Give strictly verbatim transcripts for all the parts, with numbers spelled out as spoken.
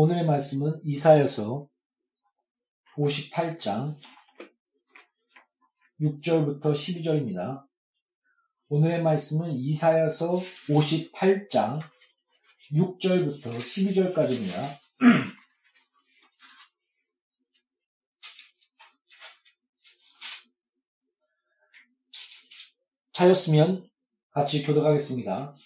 오늘의 말씀은 이사야서 오십팔 장 육 절부터 십이 절입니다. 오늘의 말씀은 이사야서 오십팔 장 육 절부터 십이 절까지입니다. 차였으면 같이 교독하겠습니다.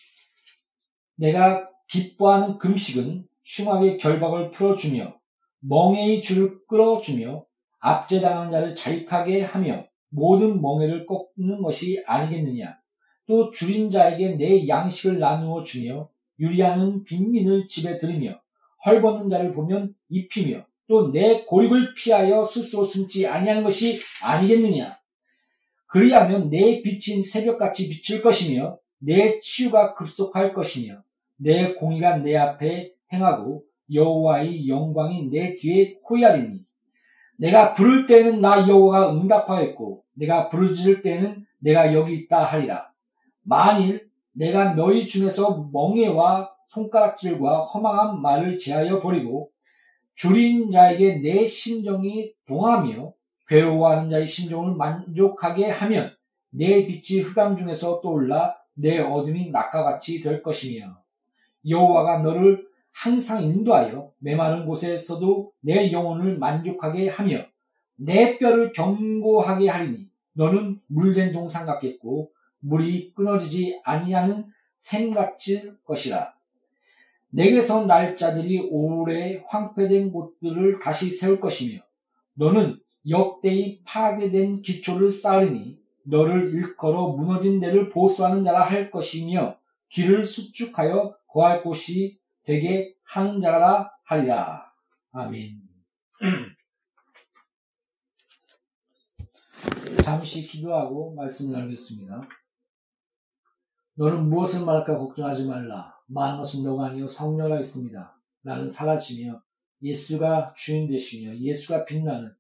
내가 기뻐하는 금식은 흉악의 결박을 풀어주며 멍에의 줄을 끌어주며 압제당한 자를 자익하게 하며 모든 멍에를 꺾는 것이 아니겠느냐. 또 줄인 자에게 내 양식을 나누어 주며 유리하는 빈민을 집에 들이며 헐벗는 자를 보면 입히며 또 내 고립을 피하여 스스로 숨지 아니한 것이 아니겠느냐. 그리하면 내 빛인 새벽같이 비칠 것이며 내 치유가 급속할 것이며 내 공의가 내 앞에 행하고 여호와의 영광이 내 뒤에 호위하리니 내가 부를 때는 나 여호와가 응답하였고 내가 부르짖을 때는 내가 여기 있다 하리라. 만일 내가 너희 중에서 멍에와 손가락질과 허망한 말을 제하여 버리고 줄인 자에게 내 심정이 동하며 괴로워하는 자의 심정을 만족하게 하면 내 빛이 흑암 중에서 떠올라 내 어둠이 낙하같이 될 것이며 여호와가 너를 항상 인도하여 메마른 곳에서도 내 영혼을 만족하게 하며 내 뼈를 견고하게 하리니 너는 물된 동산 같겠고 물이 끊어지지 아니하는 샘같이 것이라. 내게서 날짜들이 오래 황폐된 곳들을 다시 세울 것이며 너는 역대의 파괴된 기초를 쌓으니 너를 일컬어 무너진 데를 보수하는 자라 할 것이며 길을 수축하여 거할 곳이 되게 하는 자라 하리라. 아멘. 잠시 기도하고 말씀을 나누겠습니다. 너는 무엇을 말할까 걱정하지 말라. 많은 것은 너가 아니요 성령이 있습니다. 나는 사라지며 예수가 주인 되시며 예수가 빛나는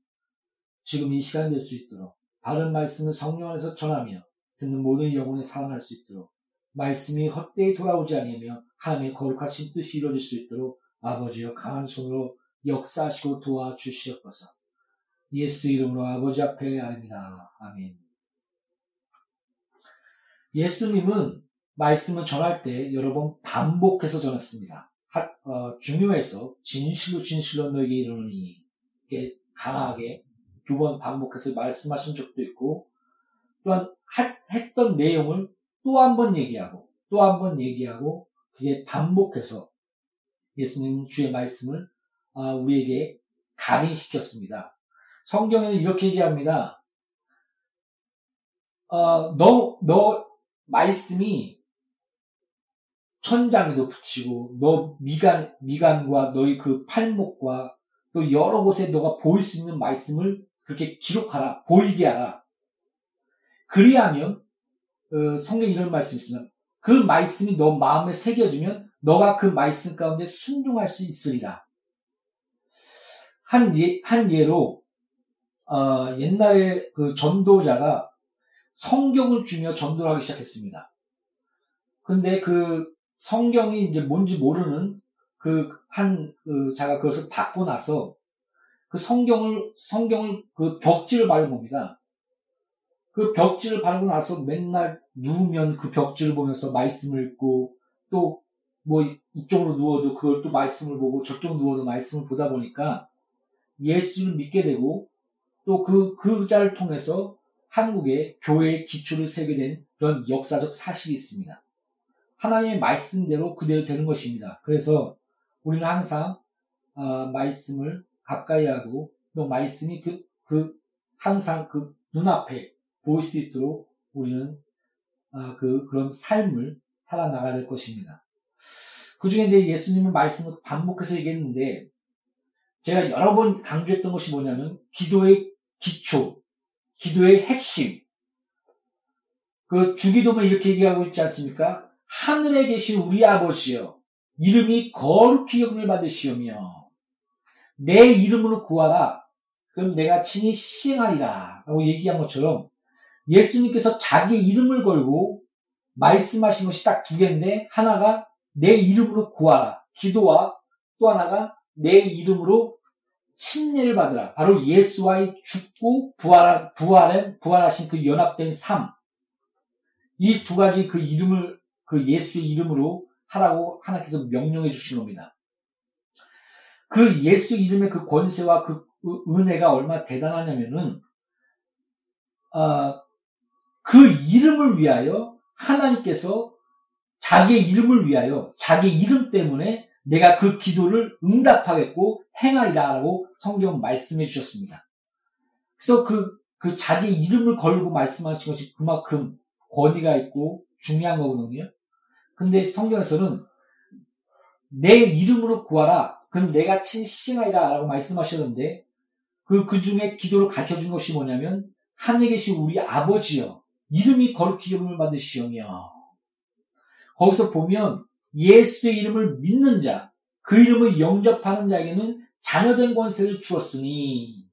지금 이 시간 될 수 있도록 바른 말씀을 성령 안에서 전하며 듣는 모든 영혼이 살아날 수 있도록 말씀이 헛되이 돌아오지 아니하며 하나님의 거룩하신 뜻이 이루어질 수 있도록 아버지여 강한 손으로 역사하시고 도와주시옵소서. 예수 이름으로 아버지 앞에 아닙니다. 아멘. 예수님은 말씀을 전할 때 여러 번 반복해서 전했습니다. 하, 어, 중요해서 진실로 진실로 너에게 이르노니 강하게 두 번 반복해서 말씀하신 적도 있고 또한 하, 했던 내용을 또 한 번 얘기하고 또 한 번 얘기하고 그게 반복해서 예수님 주의 말씀을 어, 우리에게 각인시켰습니다. 성경에는 이렇게 얘기합니다. 어, 너, 너 말씀이 천장에도 붙이고 너 미간, 미간과 너의 그 팔목과 또 여러 곳에 너가 보일 수 있는 말씀을 그렇게 기록하라. 보이게 하라. 그리하면 어, 성경에 이런 말씀이 있습니다. 그 말씀이 너 마음에 새겨지면 너가 그 말씀 가운데 순종할 수 있으리라. 한, 예, 한 예로 어, 옛날에 그 전도자가 성경을 주며 전도를 하기 시작했습니다. 근데 그 성경이 이제 뭔지 모르는 그 한, 그 자가 그것을 받고 나서 그 성경을, 성경을 그 벽지를 바른 겁니다. 그 벽지를 바르고 나서 맨날 누우면 그 벽지를 보면서 말씀을 읽고 또 뭐 이쪽으로 누워도 그걸 또 말씀을 보고 저쪽으로 누워도 말씀을 보다 보니까 예수를 믿게 되고 또 그, 그 자를 통해서 한국의 교회의 기초를 세우게 된 그런 역사적 사실이 있습니다. 하나님의 말씀대로 그대로 되는 것입니다. 그래서 우리는 항상 어, 말씀을 가까이 하고 또 말씀이 그, 그 항상 그 눈앞에 보일 수 있도록 우리는 어, 그, 그런 삶을 살아나가야 될 것입니다. 그 중에 이제 예수님은 말씀을 반복해서 얘기했는데 제가 여러 번 강조했던 것이 뭐냐면 기도의 기초, 기도의 핵심. 그 주기도문 이렇게 얘기하고 있지 않습니까? 하늘에 계신 우리 아버지여 이름이 거룩히 여김을 받으시오며 내 이름으로 구하라 그럼 내가 친히 시행하리라 라고 얘기한 것처럼 예수님께서 자기 이름을 걸고 말씀하신 것이 딱 두 개인데 하나가 내 이름으로 구하라 기도와 또 하나가 내 이름으로 침례를 받으라. 바로 예수와의 죽고 부활한, 부활한, 부활하신 그 연합된 삶. 이 두 가지 그 이름을, 그 예수의 이름으로 하라고 하나님께서 명령해 주신 겁니다. 그 예수 이름의 그 권세와 그 은혜가 얼마나 대단하냐면은, 아, 그 이름을 위하여 하나님께서 자기 이름을 위하여 자기 이름 때문에 내가 그 기도를 응답하겠고 행하리라라고 성경 말씀해 주셨습니다. 그래서 그, 그 자기 이름을 걸고 말씀하신 것이 그만큼 권위가 있고 중요한 거거든요. 근데 성경에서는 내 이름으로 구하라. 그럼 내가 친신하리라라고 말씀하셨는데 그, 그 중에 기도를 가르쳐 준 것이 뭐냐면 하늘에 계신 우리 아버지여 이름이 거룩히 여김을 받으시오며. 거기서 보면 예수의 이름을 믿는 자, 그 이름을 영접하는 자에게는 자녀된 권세를 주었으니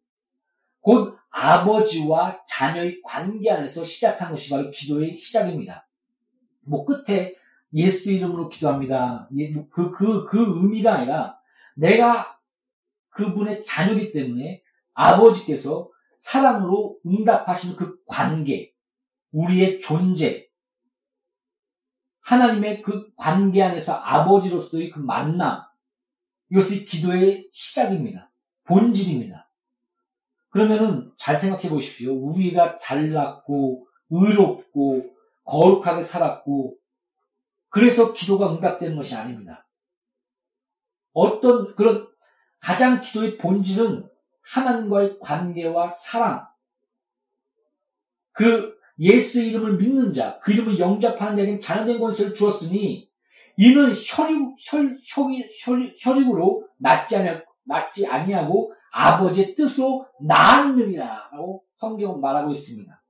곧 아버지와 자녀의 관계 안에서 시작한 것이 바로 기도의 시작입니다. 뭐 끝에 예수 이름으로 기도합니다. 그, 그, 그 의미가 아니라 내가 그분의 자녀이기 때문에 아버지께서 사랑으로 응답하시는 그 관계, 우리의 존재, 하나님의 그 관계 안에서 아버지로서의 그 만남, 이것이 기도의 시작입니다. 본질입니다. 그러면은 잘 생각해 보십시오. 우리가 잘났고 의롭고 거룩하게 살았고 그래서 기도가 응답되는 것이 아닙니다. 어떤 그런 가장 기도의 본질은 하나님과의 관계와 사랑, 그 예수 이름을 믿는 자, 그 이름을 영접하는 자에게는 자녀된 권세를 주었으니 이는 혈육, 혈, 혈, 혈, 혈육으로 낫지 아니하고, 낫지 아니하고 아버지의 뜻으로 낳았느니라라고 성경은 말하고 있습니다.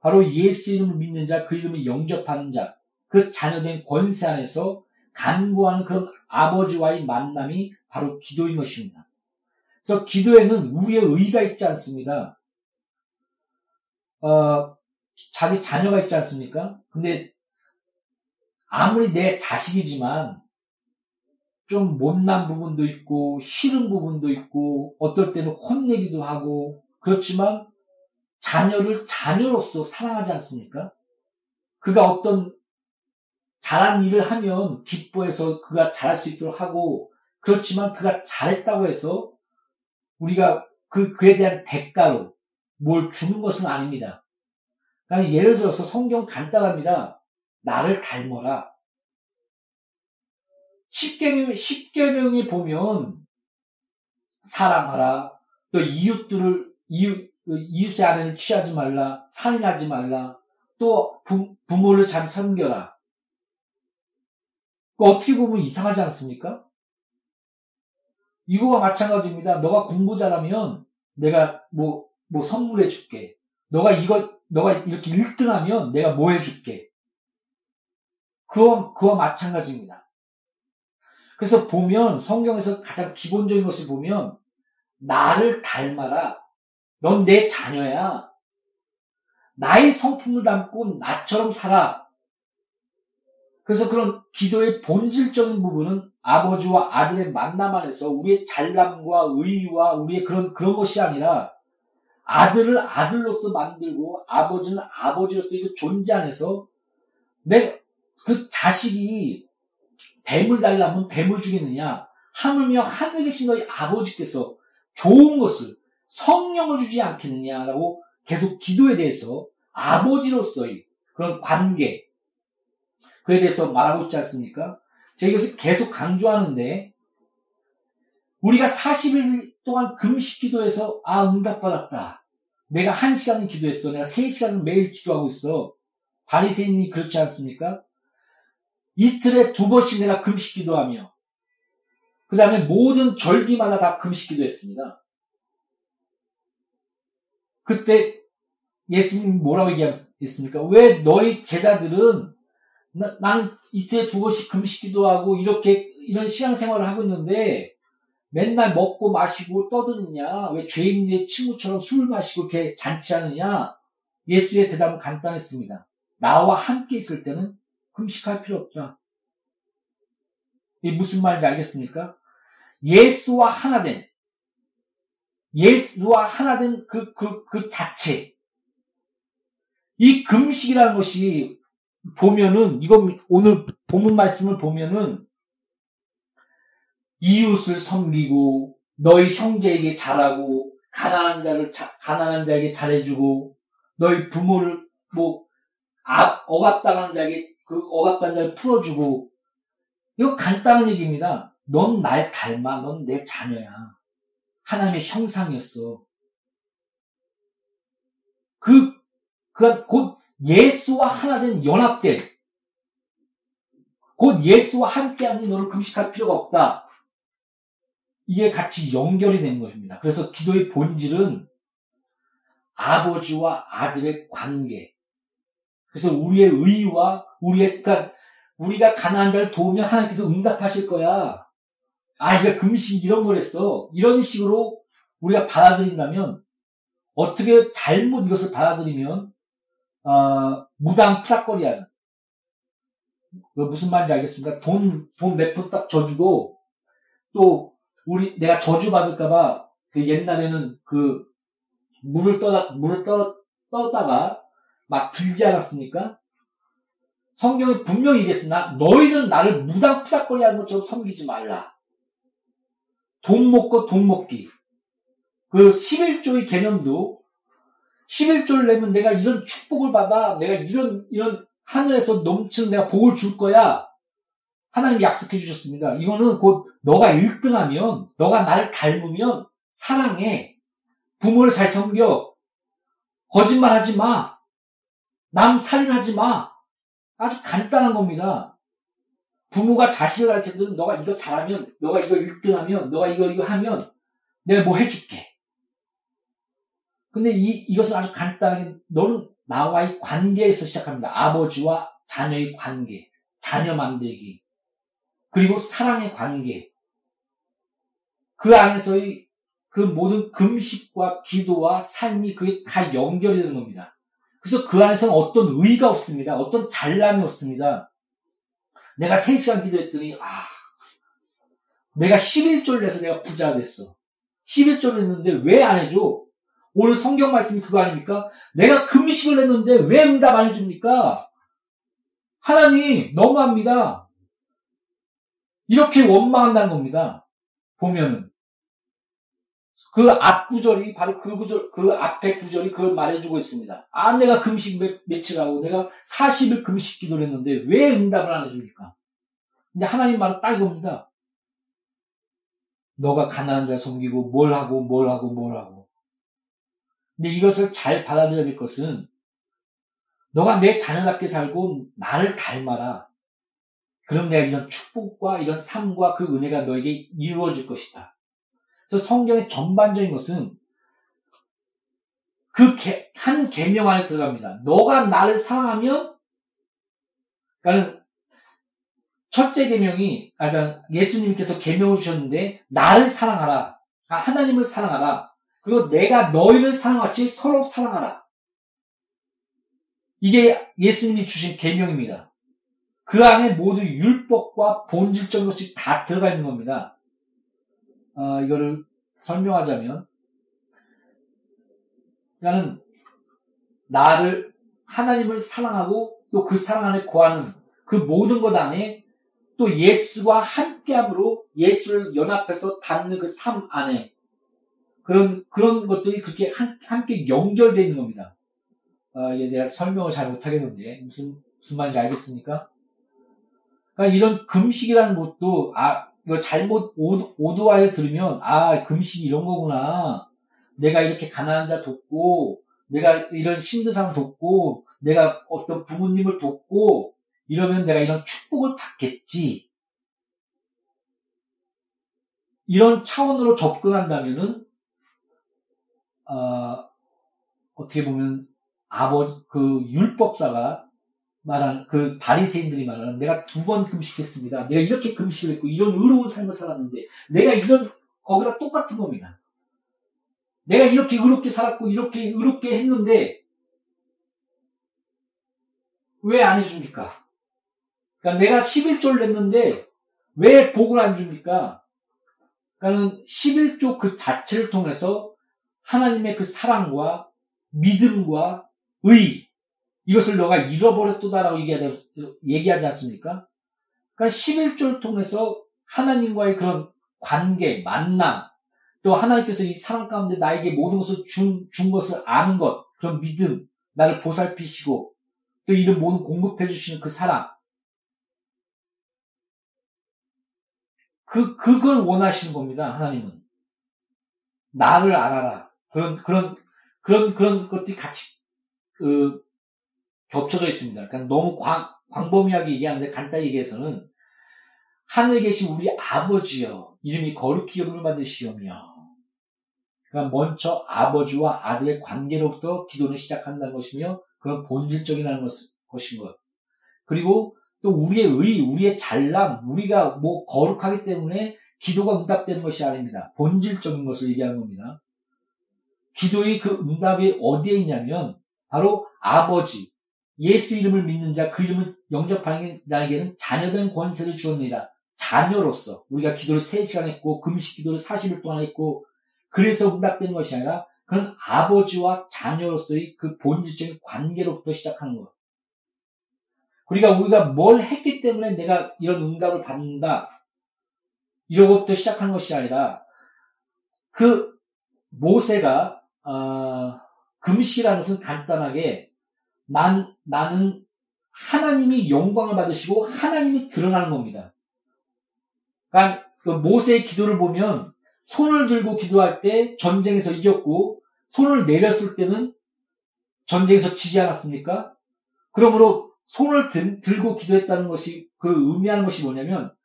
바로 예수 이름을 믿는 자, 그 이름을 영접하는 자, 그 자녀된 권세 안에서 간구하는 그런 아버지와의 만남이 바로 기도인 것입니다. 그래서 기도에는 우리의 의가 있지 않습니다. 어, 자기 자녀가 있지 않습니까? 근데 아무리 내 자식이지만 좀 못난 부분도 있고 싫은 부분도 있고 어떨 때는 혼내기도 하고 그렇지만 자녀를 자녀로서 사랑하지 않습니까? 그가 어떤 잘한 일을 하면 기뻐해서 그가 잘할 수 있도록 하고 그렇지만 그가 잘했다고 해서 우리가 그, 그에 대한 대가로 뭘 주는 것은 아닙니다. 그러니까 예를 들어서 성경 간단합니다. 나를 닮아라. 십계명, 십계명에 보면 사랑하라. 또 이웃들을 이웃 이웃의 아내를 취하지 말라. 살인하지 말라. 또 부, 부모를 잘 섬겨라. 그러니까 어떻게 보면 이상하지 않습니까? 이거와 마찬가지입니다. 너가 공부 잘하면 내가 뭐 뭐 선물해 줄게. 너가 이거 너가 이렇게 일 등 하면 내가 뭐 해줄게. 그와, 그와 마찬가지입니다. 그래서 보면 성경에서 가장 기본적인 것을 보면 나를 닮아라. 넌 내 자녀야. 나의 성품을 담고 나처럼 살아. 그래서 그런 기도의 본질적인 부분은 아버지와 아들의 만남 안에서 우리의 잘남과 의와 우리의 그런 그런 것이 아니라 아들을 아들로서 만들고 아버지는 아버지로서의 그 존재 안에서 내 그 자식이 뱀을 달라면 뱀을 죽이느냐 하물며 하늘에 계신 너희 아버지께서 좋은 것을 성령을 주지 않겠느냐라고 계속 기도에 대해서 아버지로서의 그런 관계 그에 대해서 말하고 있지 않습니까? 제가 이것을 계속 강조하는데 우리가 사십 일 동안 금식 기도해서 아 응답받았다. 내가 한 시간은 기도했어. 내가 세 시간은 매일 기도하고 있어. 바리새인이 그렇지 않습니까? 이틀에 두 번씩 내가 금식 기도하며 그 다음에 모든 절기마다 다 금식 기도했습니다. 그때 예수님이 뭐라고 얘기했습니까? 왜 너희 제자들은 나, 나는 이틀에 두 번씩 금식 기도하고 이렇게 이런 신앙생활을 하고 있는데 맨날 먹고 마시고 떠드느냐? 왜 죄인의 친구처럼 술 마시고 이렇게 잔치하느냐? 예수의 대답은 간단했습니다. 나와 함께 있을 때는 금식할 필요 없다. 이게 무슨 말인지 알겠습니까? 예수와 하나 된, 예수와 하나 된 그, 그, 그 자체. 이 금식이라는 것이 보면은, 이거 오늘 본문 말씀을 보면은, 이웃을 섬기고, 너희 형제에게 잘하고, 가난한 자를, 자, 가난한 자에게 잘해주고, 너희 부모를, 뭐, 아, 억압당한 자에게, 그 억압당한 자를 풀어주고, 이거 간단한 얘기입니다. 넌 날 닮아. 넌 내 자녀야. 하나님의 형상이었어. 그, 그가 곧 예수와 하나 된 연합된, 곧 예수와 함께하니 너를 금식할 필요가 없다. 이게 같이 연결이 된 것입니다. 그래서 기도의 본질은 아버지와 아들의 관계. 그래서 우리의 의와 우리의, 그러니까 우리가 가난한 자를 도우면 하나님께서 응답하실 거야. 아, 이거 금식 이런 거랬어. 이런 식으로 우리가 받아들인다면, 어떻게 잘못 이것을 받아들이면, 어, 무당 푸락거리하는. 무슨 말인지 알겠습니까? 돈, 돈 몇 푼 딱 져주고, 또, 우리, 내가 저주받을까봐, 그 옛날에는 그, 물을 떠다, 물을 떠, 떠다가, 막 빌지 않았습니까? 성경이 분명히 얘기했으나, 너희는 나를 무당 푸락거리하는 것처럼 섬기지 말라. 돈 먹고 돈 먹기. 그 십일조의 개념도, 십일조를 내면 내가 이런 축복을 받아, 내가 이런, 이런 하늘에서 넘치는 내가 복을 줄 거야. 하나님 약속해 주셨습니다. 이거는 곧 너가 일 등 하면, 너가 나를 닮으면 사랑해. 부모를 잘 섬겨. 거짓말 하지 마. 남 살인하지 마. 아주 간단한 겁니다. 부모가 자식을 가르쳐주면 너가 이거 잘하면, 너가 이거 일 등 하면, 너가 이거 이거 하면 내가 뭐 해줄게. 근데 이, 이것은 아주 간단하게 너는 나와의 관계에서 시작합니다. 아버지와 자녀의 관계, 자녀 만들기, 그리고 사랑의 관계. 그 안에서의 그 모든 금식과 기도와 삶이 그게 다 연결이 되는 겁니다. 그래서 그 안에서는 어떤 의의가 없습니다. 어떤 잘남이 없습니다. 내가 세 시간 기도했더니, 아, 내가 십일조를 내서 내가 부자가 됐어. 십일조를 했는데 왜 안 해줘? 오늘 성경 말씀이 그거 아닙니까? 내가 금식을 했는데 왜 응답 안 해줍니까? 하나님, 너무합니다. 이렇게 원망한다는 겁니다. 보면은. 그 앞 구절이, 바로 그 구절, 그 앞에 구절이 그걸 말해주고 있습니다. 아, 내가 금식 며, 며칠 하고, 내가 사십 일 금식 기도를 했는데 왜 응답을 안 해줍니까? 근데 하나님 말은 딱 이겁니다. 너가 가난한 자 섬기고, 뭘 하고, 뭘 하고, 뭘 하고. 근데 이것을 잘 받아들여야 될 것은, 너가 내 자녀답게 살고, 나를 닮아라. 그럼 내가 이런 축복과 이런 삶과 그 은혜가 너에게 이루어질 것이다. 그래서 성경의 전반적인 것은, 그 한 계명 안에 들어갑니다. 너가 나를 사랑하면, 그러니까 첫째 계명이, 그러니까 예수님께서 계명을 주셨는데 나를 사랑하라, 하나님을 사랑하라, 그리고 내가 너희를 사랑같이 서로 사랑하라. 이게 예수님이 주신 계명입니다. 그 안에 모두 율법과 본질적인 것이 다 들어가 있는 겁니다. 어, 이거를 설명하자면, 그러니까는 나를, 하나님을 사랑하고 또 그 사랑 안에 고하는 그 모든 것 안에, 또 예수와 함께함으로 예수를 연합해서 닮는 그 삶 안에 그런 그런 것들이 그렇게 한, 함께 연결되어 있는 겁니다. 아, 이게 내가 설명을 잘 못하겠는데 무슨 무슨 말인지 알겠습니까? 그러니까 이런 금식이라는 것도, 아, 이거 잘못 오도와에 들으면, 아, 금식이 이런 거구나. 내가 이렇게 가난한 자 돕고, 내가 이런 힘든 사람 돕고, 내가 어떤 부모님을 돕고, 이러면 내가 이런 축복을 받겠지. 이런 차원으로 접근한다면은, 어, 어떻게 보면, 아버지, 그, 율법사가 말하는, 그, 바리새인들이 말하는, 내가 두 번 금식했습니다. 내가 이렇게 금식을 했고, 이런 의로운 삶을 살았는데, 내가 이런, 거기다 똑같은 겁니다. 내가 이렇게 의롭게 살았고, 이렇게 의롭게 했는데, 왜 안 해줍니까? 그러니까 내가 십일조를 냈는데 왜 복을 안 줍니까? 그러니까 십일조 그 자체를 통해서 하나님의 그 사랑과 믿음과 의, 이것을 너가 잃어버렸도다라고 얘기하지, 얘기하지 않습니까? 그러니까 십일조를 통해서 하나님과의 그런 관계, 만남, 또 하나님께서 이 사랑 가운데 나에게 모든 것을 준, 준 것을 아는 것, 그런 믿음, 나를 보살피시고 또 이런 모든 공급해 주시는 그 사랑, 그 그걸 원하시는 겁니다. 하나님은 나를 알아라, 그런 그런 그런 그런 것들이 같이 그 겹쳐져 있습니다. 그러니까 너무 광, 광범위하게 얘기하는데 간단히 얘기해서는 하늘에 계신 우리 아버지여 이름이 거룩히 여김을 받으시오며, 그러니까 먼저 아버지와 아들의 관계로부터 기도는 시작한다는 것이며, 그건 본질적인 것인 것. 그리고 또 우리의 의, 우리의 잘남, 우리가 뭐 거룩하기 때문에 기도가 응답되는 것이 아닙니다. 본질적인 것을 얘기하는 겁니다. 기도의 그 응답이 어디에 있냐면 바로 아버지, 예수 이름을 믿는 자, 그 이름을 영접하는 자에게는 자녀된 권세를 주었느니라. 자녀로서 우리가 기도를 세 시간 했고 금식 기도를 사십 일 동안 했고, 그래서 응답된 것이 아니라 그건 아버지와 자녀로서의 그 본질적인 관계로부터 시작하는 거예요. 우리가 우리가 뭘 했기 때문에 내가 이런 응답을 받는다, 이러고부터 시작한 것이 아니라, 그 모세가 어, 금식이라는 것은 간단하게 난 나는 하나님이 영광을 받으시고 하나님이 드러나는 겁니다. 그러니까 그 모세의 기도를 보면 손을 들고 기도할 때 전쟁에서 이겼고 손을 내렸을 때는 전쟁에서 지지 않았습니까? 그러므로 손을 든, 들고 기도했다는 것이, 그 의미하는 것이 뭐냐면,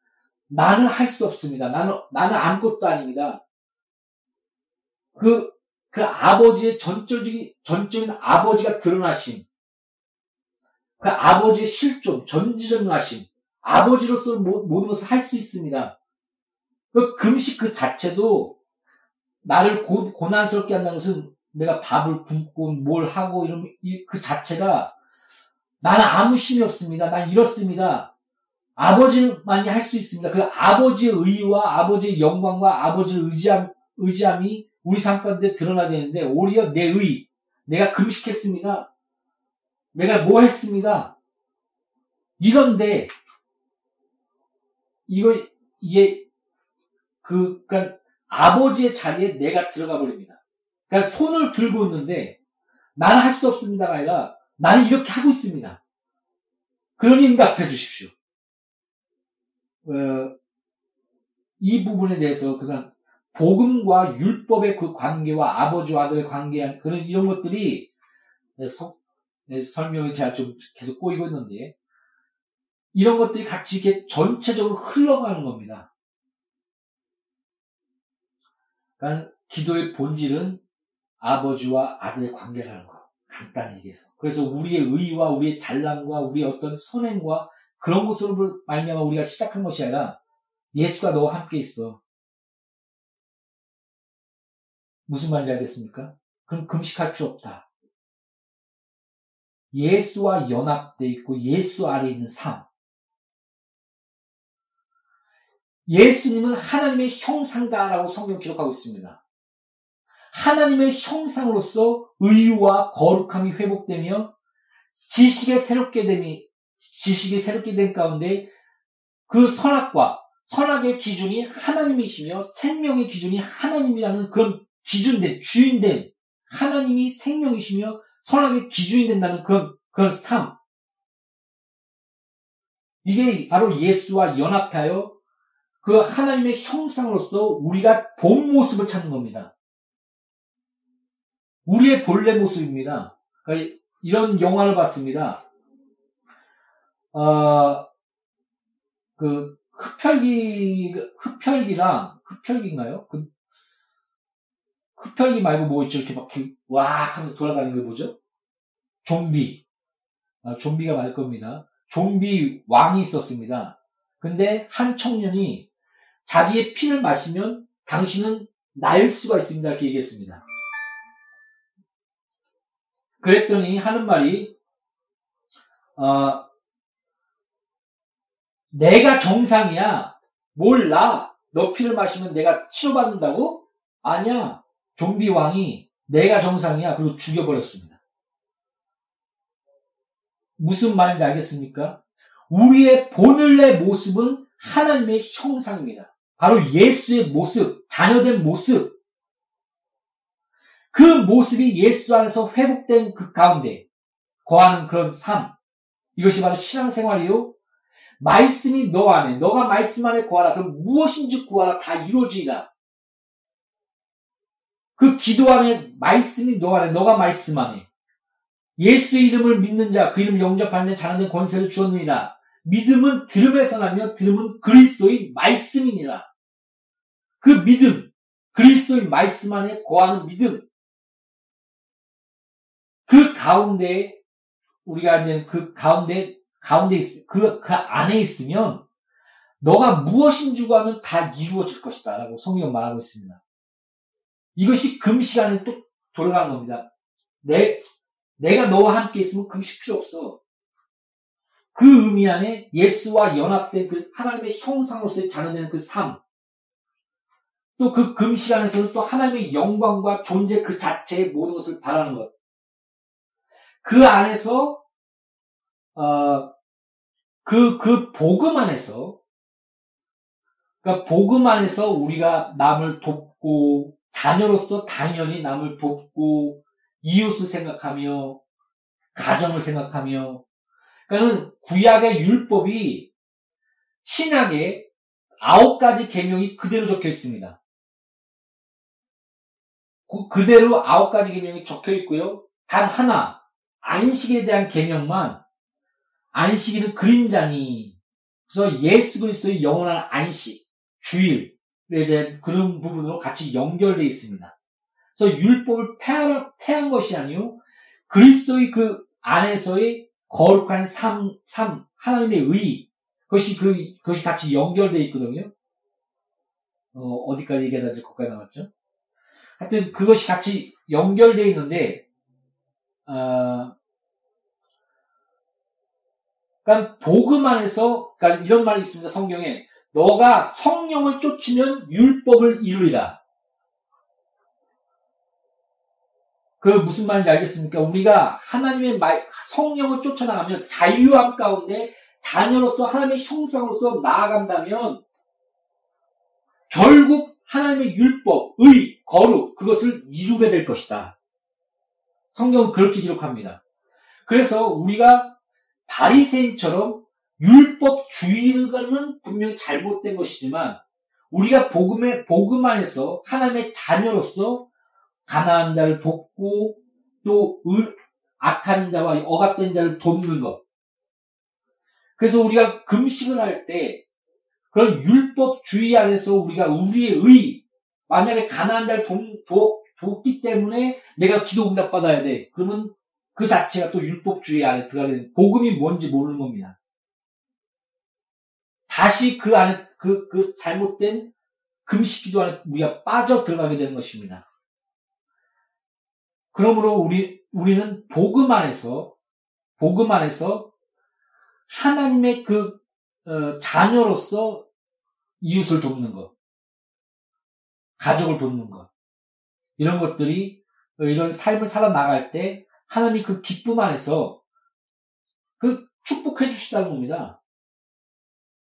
나는 할 수 없습니다. 나는, 나는 아무것도 아닙니다. 그, 그 아버지의 전적인, 전적인 아버지가 드러나신, 그 아버지의 실존, 전지전능하신, 아버지로서 모든 것을 할 수 있습니다. 그 금식 그 자체도 나를 고, 고난스럽게 한다는 것은 내가 밥을 굶고 뭘 하고 이런, 그 자체가 나는 아무 힘이 없습니다. 난 이렇습니다. 아버지만이 할 수 있습니다. 그 아버지의 의와 아버지의 영광과 아버지의 의지함, 의지함이 우리 삶 가운데 드러나야 되는데, 오히려 내 의, 내가 금식했습니다. 내가 뭐 했습니다. 이런데, 이거, 이게, 그, 그니까, 아버지의 자리에 내가 들어가 버립니다. 그니까, 손을 들고 있는데, 나는 할 수 없습니다가 아니라, 나는 이렇게 하고 있습니다. 그러니 응답해 주십시오. 어, 이 부분에 대해서 그간 복음과 율법의 그 관계와 아버지와 아들의 관계, 그런 이런 것들이 서, 설명이 제가 좀 계속 꼬이고 있는데, 이런 것들이 같이 이렇게 전체적으로 흘러가는 겁니다. 그러니까 기도의 본질은 아버지와 아들의 관계라는 것. 간단히 얘기해서. 그래서 우리의 의와 우리의 잘남과 우리의 어떤 선행과 그런 것으로 말미암아 우리가 시작한 것이 아니라, 예수가 너와 함께 있어. 무슨 말인지 알겠습니까? 그럼 금식할 필요 없다. 예수와 연합되어 있고 예수 아래에 있는 삶. 예수님은 하나님의 형상다라고 성경 기록하고 있습니다. 하나님의 형상으로서 의와 거룩함이 회복되며 지식의 새롭게 됨이, 지식이 새롭게 된 가운데 그 선악과 선악의 기준이 하나님이시며 생명의 기준이 하나님이라는 그런 기준된, 주인된 하나님이 생명이시며 선악의 기준이 된다는 그런, 그런 삶. 이게 바로 예수와 연합하여 그 하나님의 형상으로서 우리가 본 모습을 찾는 겁니다. 우리의 본래 모습입니다. 그러니까 이런 영화를 봤습니다. 어, 그, 흡혈기, 흡혈기랑, 흡혈기인가요? 그, 흡혈기 말고 뭐 있죠? 이렇게 막, 이렇게 와, 하면서 돌아다니는 게 뭐죠? 좀비. 아, 좀비가 맞을 겁니다. 좀비 왕이 있었습니다. 근데 한 청년이 자기의 피를 마시면 당신은 날 수가 있습니다. 이렇게 얘기했습니다. 그랬더니 하는 말이, 어, 내가 정상이야. 몰라. 너 피를 마시면 내가 치료받는다고? 아니야. 좀비 왕이 내가 정상이야. 그리고 죽여버렸습니다. 무슨 말인지 알겠습니까? 우리의 본래 모습은 하나님의 형상입니다. 바로 예수의 모습, 자녀된 모습. 그 모습이 예수 안에서 회복된 그 가운데 거하는 그런 삶. 이것이 바로 신앙생활이요. 말씀이 너 안에, 너가 말씀 안에 구하라. 그럼 무엇인지 구하라. 다 이루어지리라. 그 기도 안에, 말씀이 너 안에, 너가 말씀 안에. 예수의 이름을 믿는 자, 그 이름을 영접하는 자, 자는 권세를 주었느니라. 믿음은 들음에서 나며, 들음은 그리스도의 말씀이니라. 그 믿음, 그리스도의 말씀 안에 거하는 믿음. 그 가운데에, 우리가 이제 그 가운데, 가운데 있, 그, 그 안에 있으면, 너가 무엇인지 구하면 다 이루어질 것이다. 라고 성경은 말하고 있습니다. 이것이 금식 안에 또 돌아가는 겁니다. 내, 내가 너와 함께 있으면 금식 필요 없어. 그 의미 안에 예수와 연합된 그 하나님의 형상으로서의 자녀되는 그 삶. 또 그 금식 안에서는 또 하나님의 영광과 존재 그 자체의 모든 것을 바라는 것. 그 안에서, 어, 그, 그 복음 안에서, 그러니까 복음 안에서 우리가 남을 돕고, 자녀로서 당연히 남을 돕고, 이웃을 생각하며, 가정을 생각하며, 그러니까는 구약의 율법이 신약의 아홉 가지 계명이 그대로 적혀 있습니다. 그, 그대로 아홉 가지 계명이 적혀 있고요. 단 하나, 안식에 대한 계명만, 안식일은 그림자니, 그래서 예수 그리스도의 영원한 안식, 주일에 대한 그런 부분으로 같이 연결되어 있습니다. 그래서 율법을 폐한, 폐한 것이 아니요, 그리스도의 그 안에서의 거룩한 삶, 삶, 하나님의 의, 그것이 그, 그것이 같이 연결되어 있거든요. 어, 어디까지 얘기하다 이제 거기까지 나왔죠? 하여튼 그것이 같이 연결되어 있는데, 어, 그러니까 복음 안에서, 그러니까 이런 말이 있습니다. 성경에 너가 성령을 쫓으면 율법을 이루리라. 그 무슨 말인지 알겠습니까? 우리가 하나님의 말, 성령을 쫓아나가면 자유함 가운데 자녀로서 하나님의 형상으로서 나아간다면 결국 하나님의 율법, 의, 거룩 그것을 이루게 될 것이다. 성경은 그렇게 기록합니다. 그래서 우리가 바리새인처럼 율법주의는 분명히 잘못된 것이지만 우리가 복음의 복음 안에서 하나님의 자녀로서 가난한 자를 돕고 또 을, 악한 자와 억압된 자를 돕는 것. 그래서 우리가 금식을 할 때 그런 율법주의 안에서 우리가 우리의 의, 만약에 가난한 자를 돕, 돕, 돕기 때문에 내가 기도 응답 받아야 돼. 그러면 그 자체가 또 율법주의 안에 들어가게 되는, 복음이 뭔지 모르는 겁니다. 다시 그 안에, 그, 그 잘못된 금식 기도 안에 우리가 빠져 들어가게 되는 것입니다. 그러므로 우리, 우리는 복음 안에서, 복음 안에서 하나님의 그, 어, 자녀로서 이웃을 돕는 것, 가족을 돕는 것, 이런 것들이, 이런 삶을 살아나갈 때, 하나님이 그 기쁨 안에서 그 축복해 주시다는 겁니다.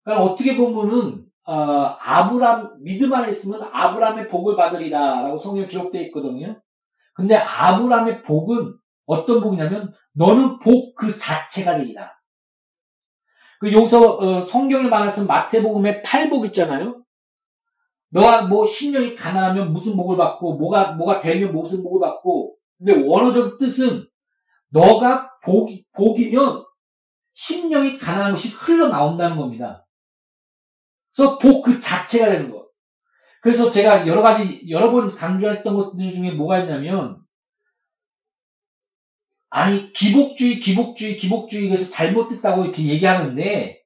그러니까 어떻게 보면은, 어, 아브람, 믿음 안에 있으면 아브람의 복을 받으리라, 라고 성경에 기록되어 있거든요. 근데 아브람의 복은 어떤 복이냐면, 너는 복 그 자체가 되리라. 그 여기서, 어, 성경에 말하는 마태복음의 팔복 있잖아요? 너가 뭐, 심령이 가난하면 무슨 복을 받고, 뭐가, 뭐가 되면 무슨 복을 받고, 근데 원어적 뜻은, 너가 복, 복이면, 심령이 가난한 것이 흘러나온다는 겁니다. 그래서 복 그 자체가 되는 것. 그래서 제가 여러 가지, 여러 번 강조했던 것들 중에 뭐가 있냐면, 아니, 기복주의, 기복주의, 기복주의, 그래서 잘못됐다고 이렇게 얘기하는데,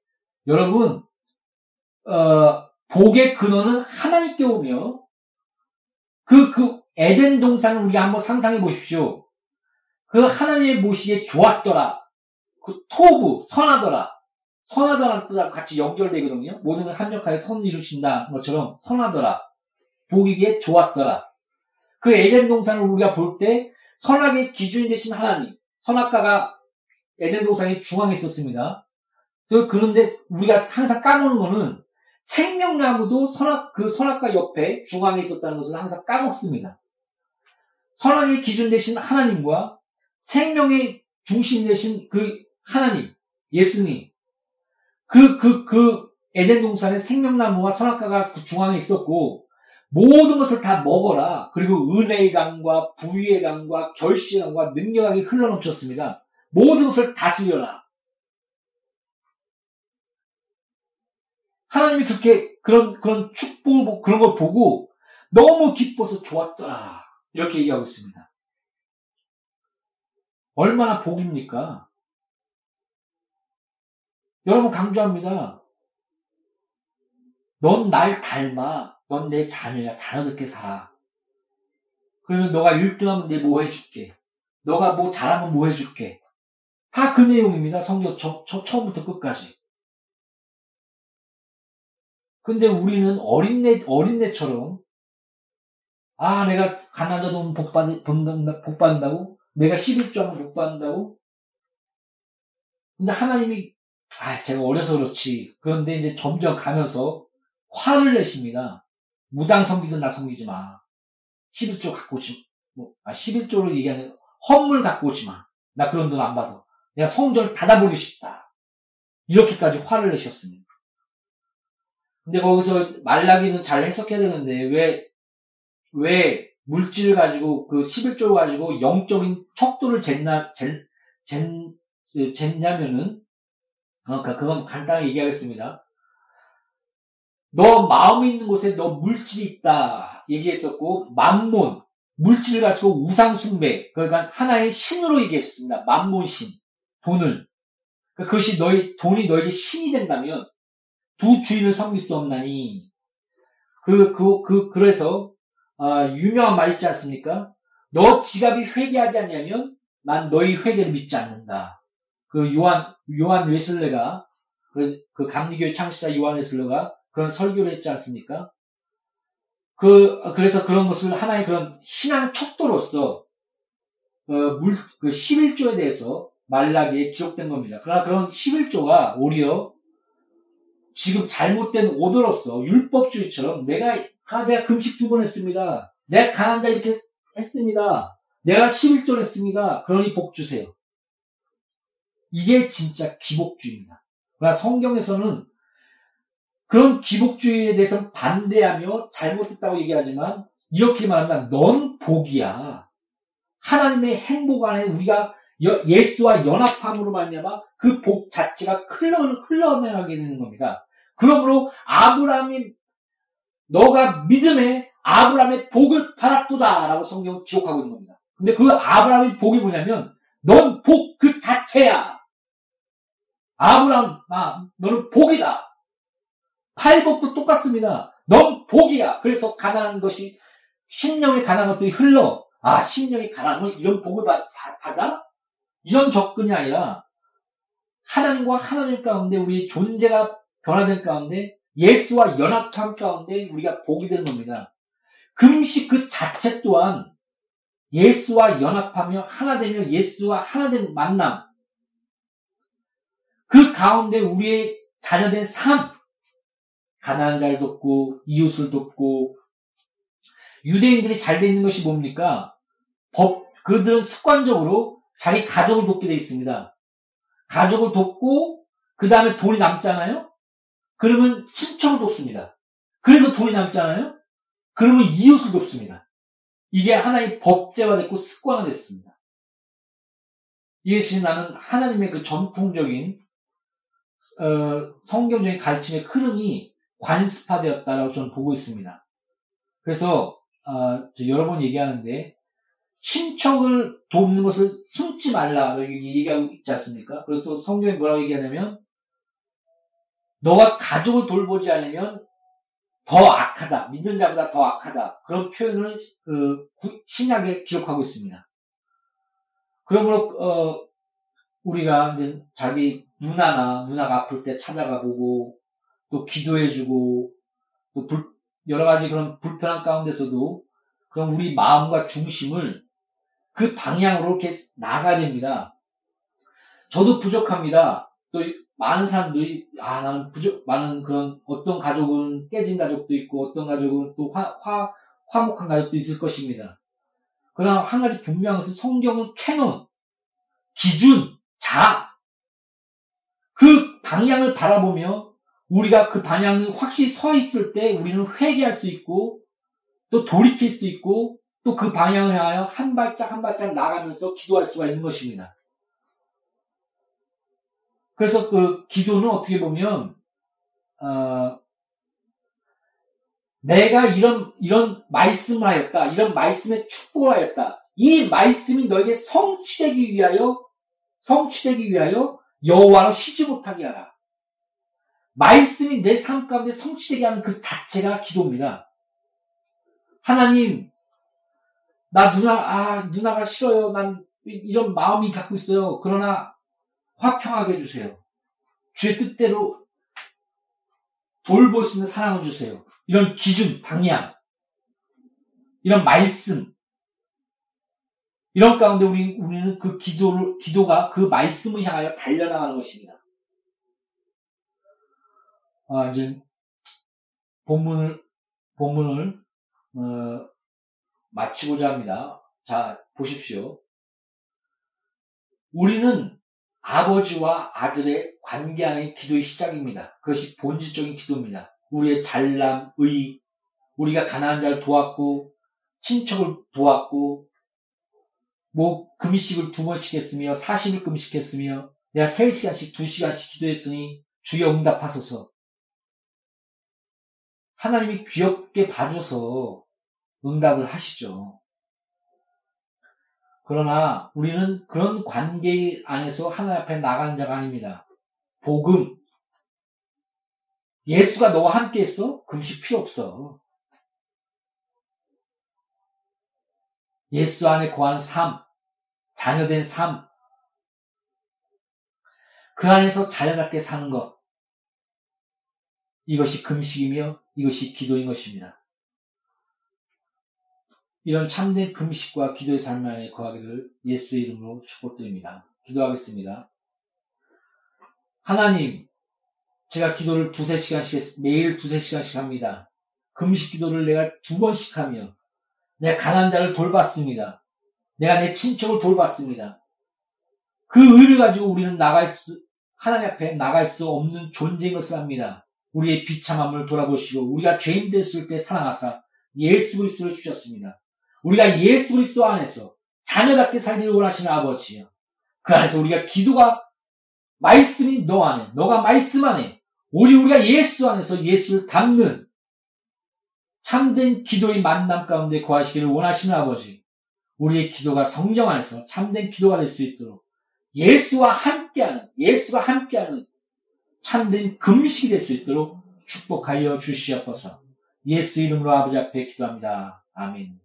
여러분, 어, 복의 근원은 하나님께 오며, 그, 그, 에덴 동산을 우리가 한번 상상해 보십시오. 그 하나님의 모시기에 좋았더라. 그 토부, 선하더라. 선하다라는 뜻과 같이 연결되거든요. 모든 걸 합력하여 선을 이루신다 것처럼 선하더라, 보기에 좋았더라. 그 에덴 동산을 우리가 볼 때 선악의 기준이 되신 하나님, 선악과가 에덴 동산의 중앙에 있었습니다. 그런데 우리가 항상 까먹는 거는 생명나무도 선악, 그 선악과 옆에 중앙에 있었다는 것을 항상 까먹습니다. 선악의 기준 되신 하나님과 생명의 중심 되신 그 하나님, 예수님, 그, 그, 그 에덴 동산에 생명나무와 선악과가 그 중앙에 있었고, 모든 것을 다 먹어라. 그리고 은혜의 강과 부유의 강과 결실의 강과 능력이 흘러넘쳤습니다. 모든 것을 다스려라. 하나님이 그렇게 그런 그런 축복을 그런 걸 보고 너무 기뻐서 좋았더라. 이렇게 얘기하고 있습니다. 얼마나 복입니까? 여러분 강조합니다. 넌 날 닮아. 넌 내 자녀야. 자녀답게 살아. 그러면 너가 일 등하면 내 뭐 해줄게. 너가 뭐 잘하면 뭐 해줄게. 다 그 내용입니다. 성경 저, 저, 처음부터 끝까지. 근데 우리는 어린애, 어린애처럼, 아, 내가 가난한 자도 복 받는다고? 내가 십일조하면 복 받는다고? 근데 하나님이, 아, 제가 어려서 그렇지. 그런데 이제 점점 가면서 화를 내십니다. 무당 섬기든 나 섬기지 마. 십일조 갖고 오지, 뭐, 아, 십일조를 얘기하는, 헌물 갖고 오지 마. 나 그런 돈 안 봐서. 내가 성전 닫아버리고 싶다. 이렇게까지 화를 내셨습니다. 근데 거기서 말라기는 잘 해석해야 되는데, 왜, 왜 물질을 가지고, 그 십일조를 가지고 영적인 척도를 쟀나, 쟀, 쟀, 쟀냐면은, 그러니까 그건 간단하게 얘기하겠습니다. 너 마음이 있는 곳에 너 물질이 있다. 얘기했었고, 만몬, 물질을 가지고 우상숭배, 그러니까 하나의 신으로 얘기했습니다. 만몬신, 돈을. 그러니까 그것이 너의, 돈이 너에게 신이 된다면, 두 주인을 섬길 수 없나니. 그, 그, 그, 그래서, 아, 유명한 말 있지 않습니까? 너 지갑이 회개하지 않냐면, 난 너희 회개를 믿지 않는다. 그 요한, 요한 웨슬레가, 그, 그 감리교회 창시자 요한 웨슬레가 그런 설교를 했지 않습니까? 그, 그래서 그런 것을 하나의 그런 신앙 척도로서, 어, 물, 그 십일조에 대해서 말라기에 기록된 겁니다. 그러나 그런 십일조가 오히려 지금 잘못된 오더로서 율법주의처럼 내가 아, 내가 금식 두 번 했습니다. 내가 가난다 이렇게 했습니다. 내가 십일조를 했습니다. 그러니 복 주세요. 이게 진짜 기복주의입니다. 그러나 성경에서는 그런 기복주의에 대해서 반대하며 잘못했다고 얘기하지만 이렇게 말한다. 넌 복이야. 하나님의 행복 안에 우리가 예수와 연합함으로 말미암아 그 복 자체가 흘러나가게 되는 겁니다. 그러므로 아브라함이 너가 믿음에 아브라함의 복을 받았도다 라고 성경은 기록하고 있는 겁니다. 근데 그 아브라함의 복이 뭐냐면 넌 복 그 자체야. 아브라함, 아, 너는 복이다. 팔복도 똑같습니다. 넌 복이야. 그래서 가난한 것이 심령의 가난한 것들이 흘러. 아, 심령의 가난은 이런 복을 받, 받아? 이런 접근이 아니라 하나님과 하나님 가운데 우리의 존재가 변화된 가운데 예수와 연합함 가운데 우리가 복이 된 겁니다. 금식 그 자체 또한 예수와 연합하며 하나 되며 예수와 하나 된 만남 그 가운데 우리의 자녀된 삶 가난한 자를 돕고 이웃을 돕고 유대인들이 잘 돼 있는 것이 뭡니까? 법 그들은 습관적으로 자기 가족을 돕게 돼 있습니다. 가족을 돕고 그 다음에 돈이 남잖아요? 그러면 친척을 돕습니다. 그래도 돈이 남잖아요? 그러면 이웃을 돕습니다. 이게 하나의 법제화됐고 습관화됐습니다. 이것이 나는 하나님의 그 전통적인 어, 성경적인 가르침의 흐름이 관습화되었다라고 저는 보고 있습니다. 그래서 어, 여러 번 얘기하는데 친척을 돕는 것을 숨지 말라 얘기하고 있지 않습니까? 그래서 성경이 뭐라고 얘기하냐면 너가 가족을 돌보지 않으면 더 악하다. 믿는 자보다 더 악하다. 그런 표현을 그 신약에 기록하고 있습니다. 그러므로 어, 우리가 이제 자기 누나나 누나가 아플 때 찾아가 보고 또 기도해주고 또 불, 여러 가지 그런 불편한 가운데서도 그런 우리 마음과 중심을 그 방향으로 이렇게 나가야 됩니다. 저도 부족합니다. 또 많은 사람들이 아 나는 부족 많은 그런 어떤 가족은 깨진 가족도 있고 어떤 가족은 또 화, 화, 화목한 가족도 있을 것입니다. 그러나 한 가지 분명한 것은 성경은 캐논, 기준, 자, 그 방향을 바라보며 우리가 그 방향이 확실히 서 있을 때 우리는 회개할 수 있고 또 돌이킬 수 있고 또 그 방향을 향하여 한 발짝 한 발짝 나가면서 기도할 수가 있는 것입니다. 그래서 그 기도는 어떻게 보면 어, 내가 이런 이런 말씀을 하였다. 이런 말씀에 축복을 하였다. 이 말씀이 너에게 성취되기 위하여 성취되기 위하여 여호와로 쉬지 못하게 하라. 말씀이 내 삶 가운데 성취되게 하는 그 자체가 기도입니다. 하나님, 나 누나, 아, 누나가 싫어요. 난 이런 마음이 갖고 있어요. 그러나 화평하게 해주세요. 주의 뜻대로 돌볼 수 있는 사랑을 주세요. 이런 기준, 방향, 이런 말씀, 이런 가운데 우리, 우리는 그 기도를, 기도가 그 말씀을 향하여 달려나가는 것입니다. 아, 이제, 본문을, 본문을, 어, 마치고자 합니다. 자, 보십시오. 우리는 아버지와 아들의 관계 안의 기도의 시작입니다. 그것이 본질적인 기도입니다. 우리의 잘남, 의, 우리가 가난한 자를 도왔고, 친척을 도왔고, 뭐 금식을 두 번씩 했으며 사십일 금식했으며 내가 세 시간씩 두 시간씩 기도했으니 주여 응답하소서. 하나님이 귀엽게 봐줘서 응답을 하시죠. 그러나 우리는 그런 관계 안에서 하나님 앞에 나가는 자가 아닙니다. 복음, 예수가 너와 함께 있어? 금식 필요 없어. 예수 안에 거하는 삶, 자녀된 삶, 그 안에서 자녀답게 사는 것, 이것이 금식이며 이것이 기도인 것입니다. 이런 참된 금식과 기도의 삶 안에 거하기를 예수의 이름으로 축복드립니다. 기도하겠습니다. 하나님, 제가 기도를 두세 시간씩, 매일 두세 시간씩 합니다. 금식 기도를 내가 두 번씩 하며 내가 가난한 자를 돌봤습니다. 내가 내 친척을 돌봤습니다. 그 의를 가지고 우리는 나갈 수, 하나님 앞에 나갈 수 없는 존재인 것을 압니다. 우리의 비참함을 돌아보시고 우리가 죄인 됐을 때 사랑하사 예수 그리스도를 주셨습니다. 우리가 예수 그리스도 안에서 자녀답게 살기를 원하시는 아버지여, 그 안에서 우리가 기도가 말씀이 너 안에, 너가 말씀 안에, 오직 우리가 예수 안에서 예수를 담는 참된 기도의 만남 가운데 거하시기를 원하시는 아버지, 우리의 기도가 성령 안에서 참된 기도가 될 수 있도록 예수와 함께하는, 예수가 함께하는 참된 금식이 될 수 있도록 축복하여 주시옵소서. 예수 이름으로 아버지 앞에 기도합니다. 아멘.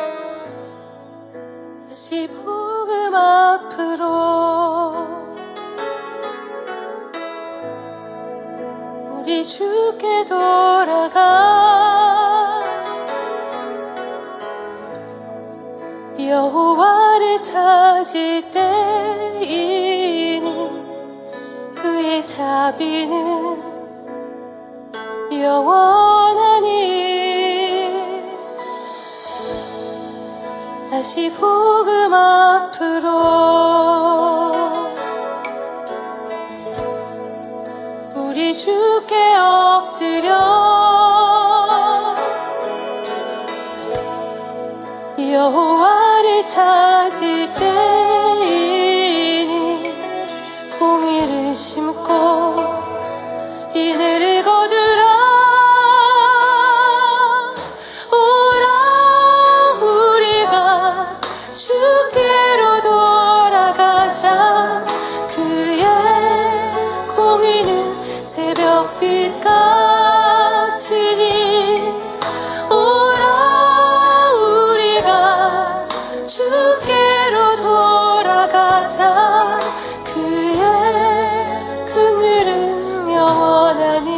다시 복음 앞으로 우리 주께 돌아가 여호와를 찾을 때이니 그의 자비는 영원하니. 다시 복음 앞으로 우리 주께 엎드려 여호와를 찾을 때 주께로 돌아가자. 그의 공의는 새벽빛 같으니 오라 우리가 주께로 돌아가자. 그의 긍휼은 영원하니.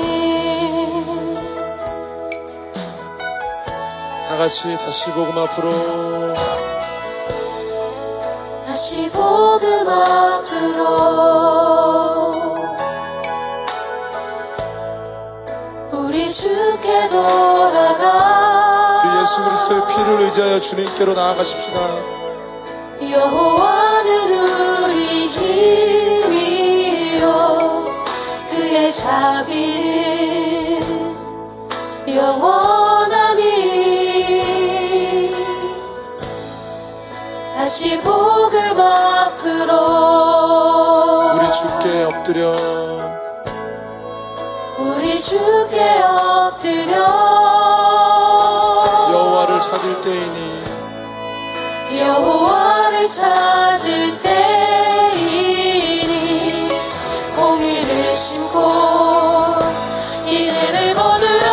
다같이 다시 복음 앞으로, 다시 복음 앞으로, 우리 주께 돌아가. 우리 예수 그리스도의 피를 의지하여 주님께로 나아가십시다. 여호와는 우리 힘이요 그의 자비는 영원하니. 다시 복음 앞으로, 우리 주께 엎드려, 우리 주께 엎드려, 여호와를 찾을 때이니, 여호와를 찾을 때이니, 공의를 심고 이내를 거두라.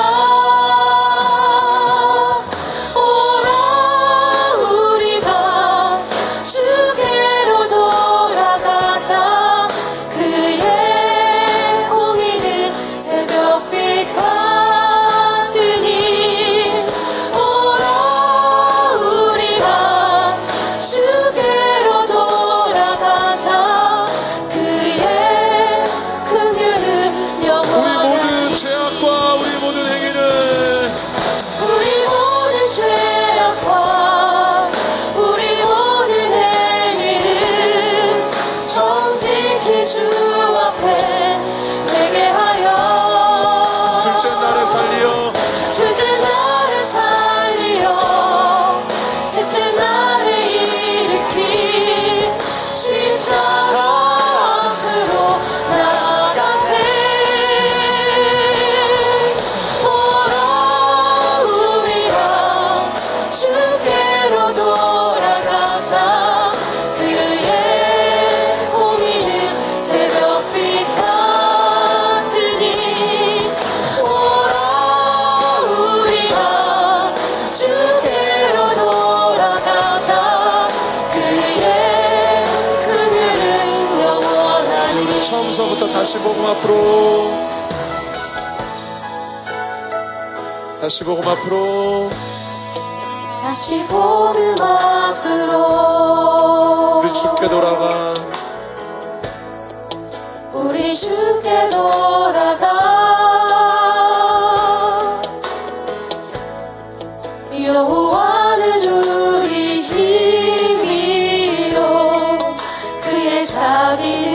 다시 복음 앞으로, 다시 복음 앞으로, 다시 복음 앞으로, 우리 주께 돌아가, 우리 주께 돌아가. 여호와는 우리 힘이요 그의 자비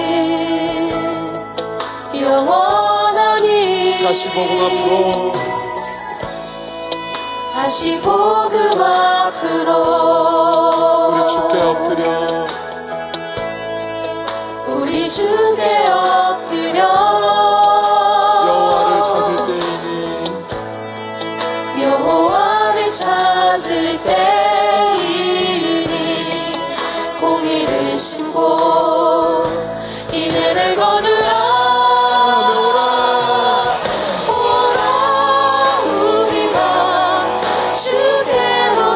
영원하니. 다시 복음 앞으로, 다시 복음 앞으로, 우리 주께 엎드려, 우리 주께 엎드려, 여호와를 찾을 때이니, 여호와를 찾을 때이니, 공의를 심고 이내를 거두라.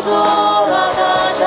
돌아가자.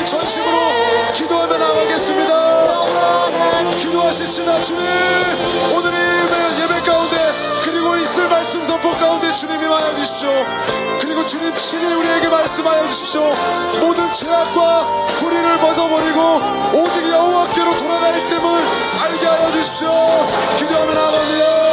우리 전심으로 기도하며 나가겠습니다. 기도하십시다. 주님, 오늘의 예배 가운데 그리고 있을 말씀 선포 가운데 주님이 만나 주십시오. 그리고 주님 친히 우리에게 말씀하여 주십시오. 모든 죄악과 불의를 벗어버리고 오직 여호와께로 돌아갈 틈을 알게 하여 주십시오. 기도하며 나갑니다.